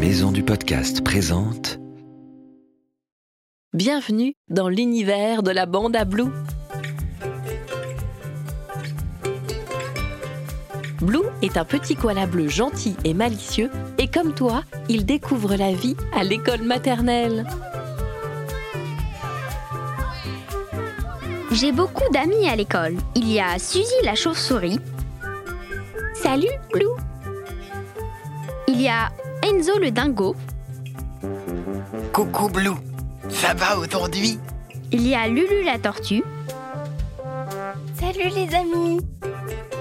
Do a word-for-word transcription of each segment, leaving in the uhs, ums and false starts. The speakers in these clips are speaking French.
Maison du Podcast présente. Bienvenue dans l'univers de la bande à Blou. Blou est un petit koala bleu gentil et malicieux, et comme toi, il découvre la vie à l'école maternelle. J'ai beaucoup d'amis à l'école. Il y a Suzie la chauve-souris. Salut Blou. Il y a Enzo le dingo. Coucou Blou, ça va aujourd'hui? Il y a Lulu la tortue. Salut les amis.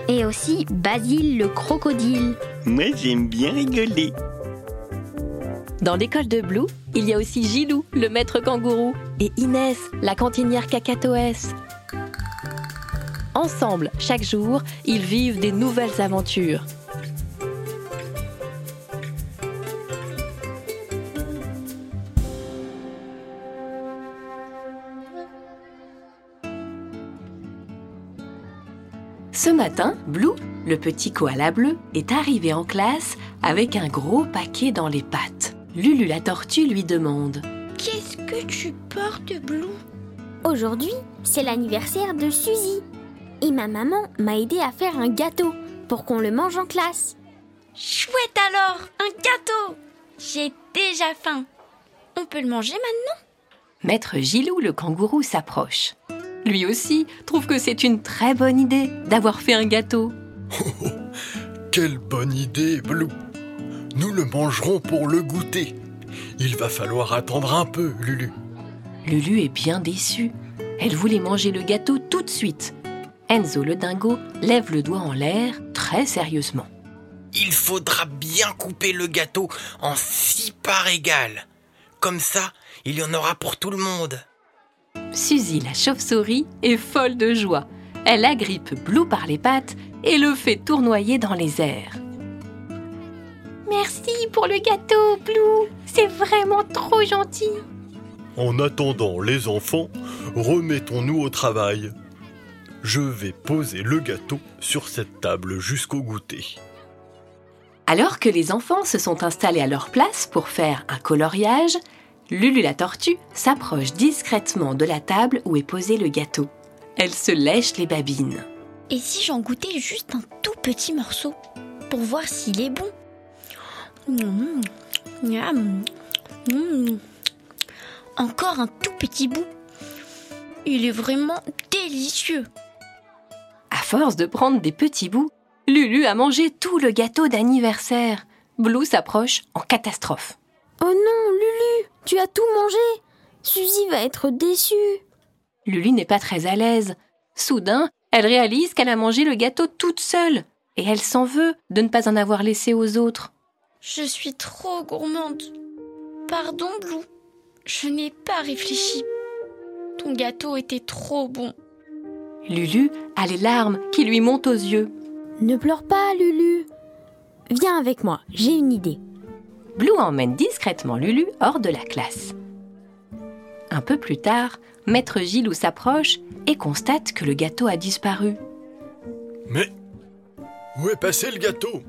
Et aussi Basile le crocodile. Moi, j'aime bien rigoler. Dans l'école de Blou, il y a aussi Gilou, le maître kangourou, et Inès, la cantinière cacatoès. Ensemble, chaque jour, ils vivent des nouvelles aventures. Ce matin, Blou, le petit koala bleu, est arrivé en classe avec un gros paquet dans les pattes. Lulu la tortue lui demande « Qu'est-ce que tu portes, Blou ?» Aujourd'hui, c'est l'anniversaire de Suzie. Et ma maman m'a aidé à faire un gâteau pour qu'on le mange en classe. Chouette alors, un gâteau! J'ai déjà faim. On peut le manger maintenant? Maître Gilou le kangourou s'approche. Lui aussi trouve que c'est une très bonne idée d'avoir fait un gâteau. Oh, oh, quelle bonne idée, Blou! Nous le mangerons pour le goûter. Il va falloir attendre un peu, Lulu. Lulu est bien déçue. Elle voulait manger le gâteau tout de suite. Enzo le dingo lève le doigt en l'air très sérieusement. Il faudra bien couper le gâteau en six parts égales. Comme ça, il y en aura pour tout le monde. Suzie la chauve-souris est folle de joie. Elle agrippe Blou par les pattes et le fait tournoyer dans les airs. Merci pour le gâteau, Blou. C'est vraiment trop gentil. En attendant, les enfants, remettons-nous au travail. Je vais poser le gâteau sur cette table jusqu'au goûter. Alors que les enfants se sont installés à leur place pour faire un coloriage, Lulu la tortue s'approche discrètement de la table où est posé le gâteau. Elle se lèche les babines. Et si j'en goûtais juste un tout petit morceau pour voir s'il est bon? Mmh, miam, mmh. Encore un tout petit bout. Il est vraiment délicieux. À force de prendre des petits bouts, Lulu a mangé tout le gâteau d'anniversaire. Blou s'approche en catastrophe. Oh non, Lulu, tu as tout mangé. Suzie va être déçue. Lulu n'est pas très à l'aise. Soudain, elle réalise qu'elle a mangé le gâteau toute seule et elle s'en veut de ne pas en avoir laissé aux autres. Je suis trop gourmande. Pardon, Blou. Je n'ai pas réfléchi. Ton gâteau était trop bon. Lulu a les larmes qui lui montent aux yeux. Ne pleure pas, Lulu. Viens avec moi, j'ai une idée. Blou emmène discrètement Lulu hors de la classe. Un peu plus tard, Maître Gilou s'approche et constate que le gâteau a disparu. Mais où est passé le gâteau ?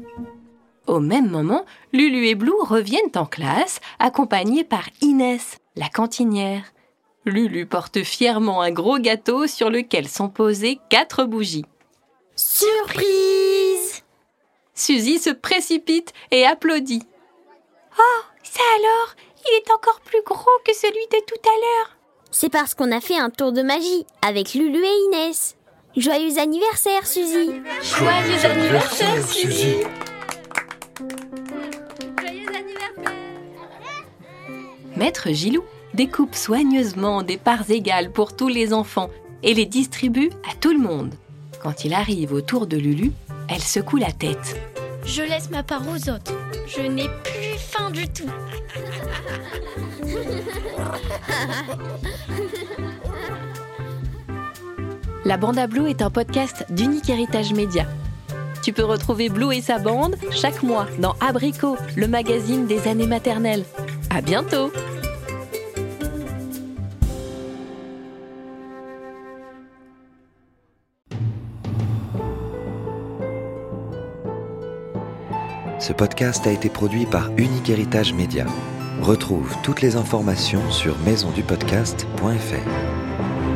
Au même moment, Lulu et Blou reviennent en classe, accompagnés par Inès, la cantinière. Lulu porte fièrement un gros gâteau sur lequel sont posées quatre bougies. Surprise! Suzie se précipite et applaudit. Oh, ça alors, il est encore plus gros que celui de tout à l'heure. C'est parce qu'on a fait un tour de magie avec Lulu et Inès. Joyeux anniversaire, Suzie! Joyeux anniversaire, Suzie! Maître Gilou découpe soigneusement des parts égales pour tous les enfants et les distribue à tout le monde. Quand il arrive autour de Lulu, elle secoue la tête. Je laisse ma part aux autres. Je n'ai plus faim du tout. La Bande à Blou est un podcast d'Unique Héritage Média. Tu peux retrouver Blou et sa bande chaque mois dans Abricot, le magazine des années maternelles. À bientôt! Ce podcast a été produit par Unique Héritage Média. Retrouve toutes les informations sur maison du podcast point f r.